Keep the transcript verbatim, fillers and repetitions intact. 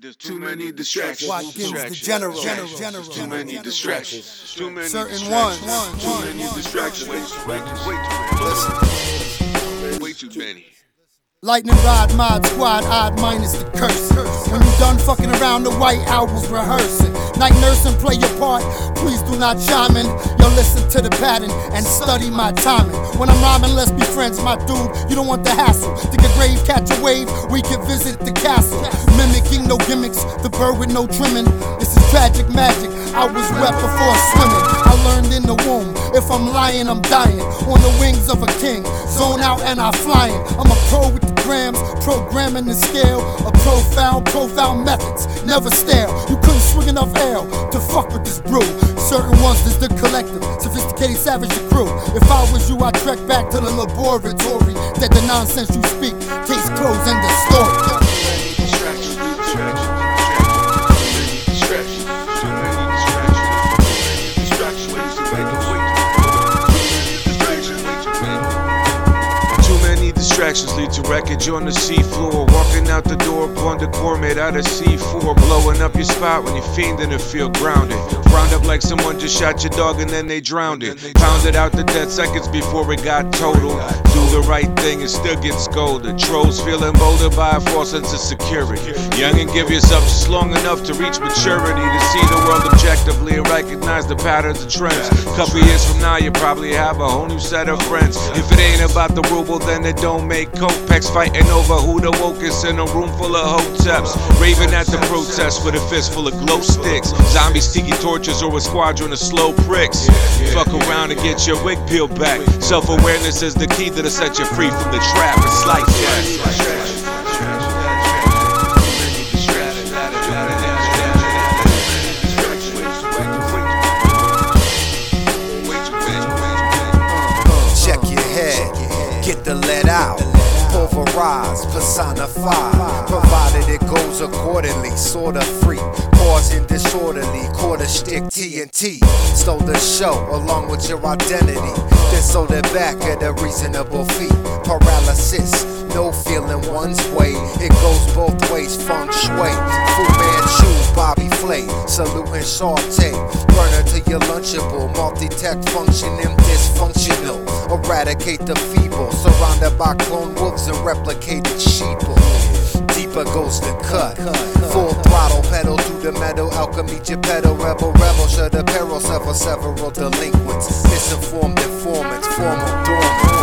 There's too many distractions. Watkins the general. General. General. Too many distractions. Too many certain ones. Too many distractions. Way too many. Way too many. Lightning rod, mod squad, odd minus the curse. When you done fucking around, the white album's rehearsing. Night nursing, play your part. Please do not chime in. Yo, listen to the pattern and study my timing. When I'm rhyming, let's be friends, my dude. You don't want the hassle. Dig a grave, catch a wave. We can visit the castle. Mimicking, no gimmicks. The bird with no trimming. This is tragic magic. I was wet before swimming. I learned in the womb. If I'm lying, I'm dying. On the wings of a king. Zone out and I'm flying. I'm a pro with the grams. Programming the scale. A profound, profound methods. Never stale. You couldn't swing enough ale to fuck with this brew. Certain ones is the collective. Sophisticated, savage, the crew. If I was you, I'd trek back to the laboratory. That the nonsense you speak tastes close in the story. Distractions lead to wreckage on the seafloor. Walking out the door, blunder gourmet out of C four. Blowing up your spot when you're fiending and feel grounded. Round up like someone just shot your dog and then they drowned it. Pounded out to death seconds before it got total. Do the right thing and still get scolded. Trolls feeling bolder by a false sense of security. Young and give yourself just long enough to reach maturity. To see the world objectively and recognize the patterns and trends. Couple years from now you probably have a whole new set of friends. If it ain't about the ruble then it don't make Copex, fighting over who the wokest in a room full of hoteps. Raving at the protest with a fistful of glow sticks. Zombies, sticky torches, or a squadron of slow pricks. Fuck around and get your wig peeled back. Self-awareness is the key that'll set you free from the trap. It's like that. Get the lead out, pulverize, personify, provided it goes accordingly, sort of free, pausing disorderly, quarter stick T N T, stole the show along with your identity, then sold it back at a reasonable fee, paralysis, no feeling one's way, it goes both ways, feng shui, Fu Manchu, Bobby Flay, salute and saute, burner to your lunchable, multi-tech functioning dysfunctional, eradicate the feeble, surrounded by clone wolves and replicated sheeple. Deeper goes the cut, full throttle pedal through the metal, alchemy Geppetto, rebel rebel, should apparel several several delinquents, misinformed informants, formal dormant.